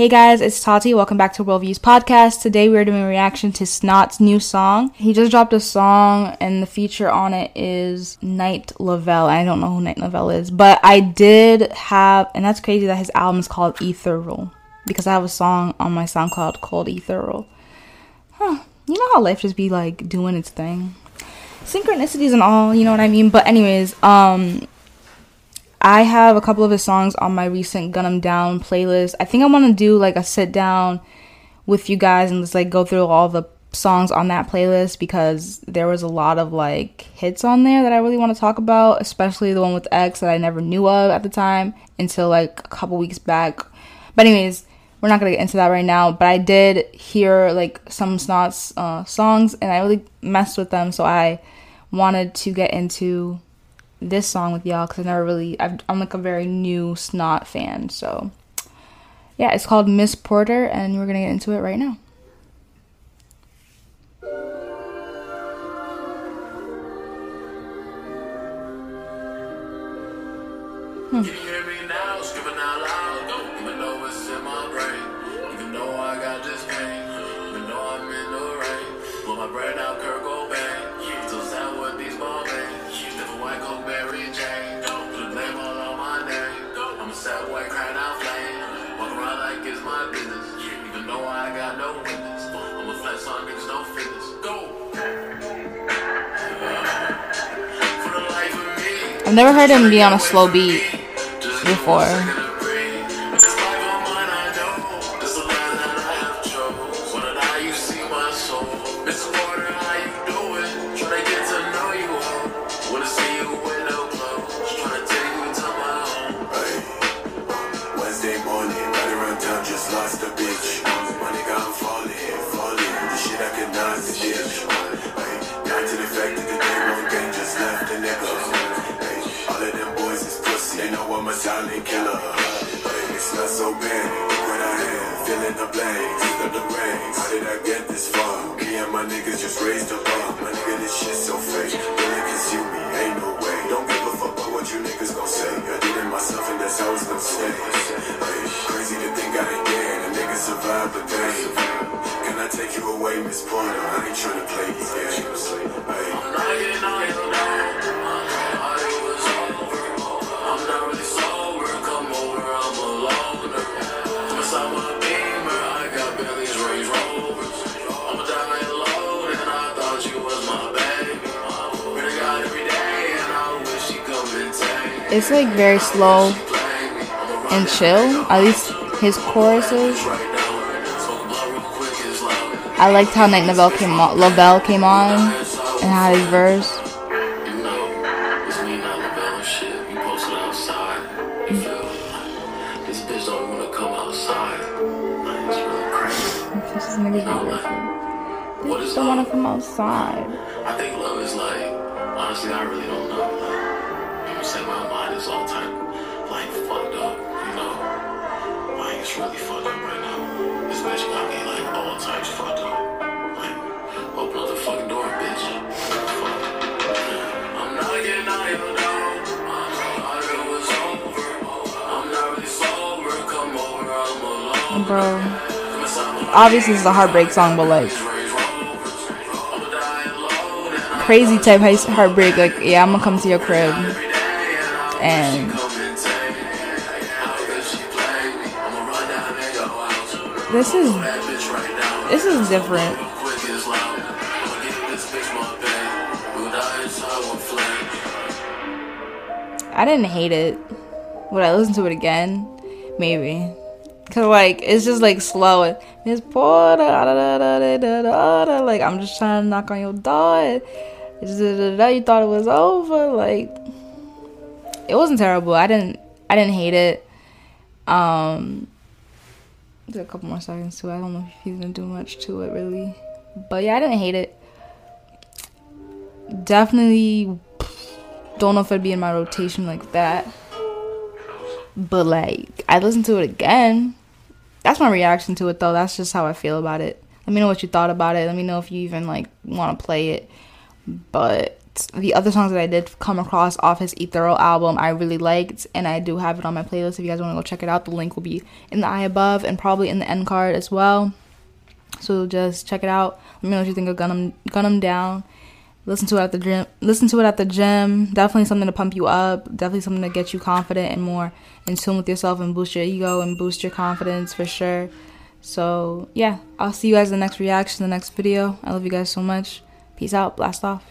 Hey guys, it's Tati. Welcome back to Worldviews Podcast. Today we are doing a reaction to Snot's new song. He just dropped a song and the feature on it is Night Lovell. I don't know who Night Lovell is, but I did have, and that's crazy that his album is called Ethereal because I have a song on my SoundCloud called Ethereal. You know how life just be like doing its thing. Synchronicities and all, you know what I mean? But anyways, I have a couple of his songs on my recent Gun 'em Down playlist. I think I want to do like a sit down with you guys and just like go through all the songs on that playlist because there was a lot of like hits on there that I really want to talk about, especially the one with X that I never knew of at the time until like a couple weeks back. But anyways, we're not going to get into that right now, but I did hear like some Snot's songs and I really messed with them, so I wanted to get into this song with y'all because I'm like a very new Snot fan. So yeah, it's called Miss Porter and we're gonna get into it right now. You hear me now, screaming out loud, don't even know what's in my brain. Even though I got this pain, even though I'm in the rain, blow my brain out, curl go bang. I've never heard him be on a slow beat before. Can I take you away, Miss Porter? I ain't trying to play these games. It's like very slow and chill, at least his choruses. I liked how Night Lovell came on and had his verse. This don't want to come outside. I think love is like, honestly, I really don't know. Say my mind is all type like fucked up, you know. Like it's really fucked up right now. This bitch got me like all types fucked up. Like open up the fucking door, bitch. Fuck. I'm not getting out of here now. I know it's over. I'm not really sober. Come over, I'm alone. Bro, obviously it's a heartbreak song, but like crazy type heartbreak. Like yeah, I'm gonna come to your crib. And this is different. I didn't hate it. Would I listen to it again? Maybe. Cause like it's just like slow and Miss Porter, like I'm just trying to knock on your door. You thought it was over, like. It wasn't terrible. I didn't hate it. There's a couple more seconds to it. I don't know if he's gonna do much to it really. But yeah, I didn't hate it. Definitely don't know if it'd be in my rotation like that. But like I listened to it again. That's my reaction to it though. That's just how I feel about it. Let me know what you thought about it. Let me know if you even like wanna play it. But the other songs that I did come across off his Ethereal album I really liked, and I do have it on my playlist if you guys want to go check it out. The link will be in the eye above and probably in the end card as well, so just check it out. Let me know what you think of Gun 'em Down. Listen to it at the gym. Definitely something to pump you up, definitely something to get you confident and more in tune with yourself and boost your ego and boost your confidence for sure. So yeah, I'll see you guys in the next reaction, the next video. I love you guys so much. Peace out. Blast off.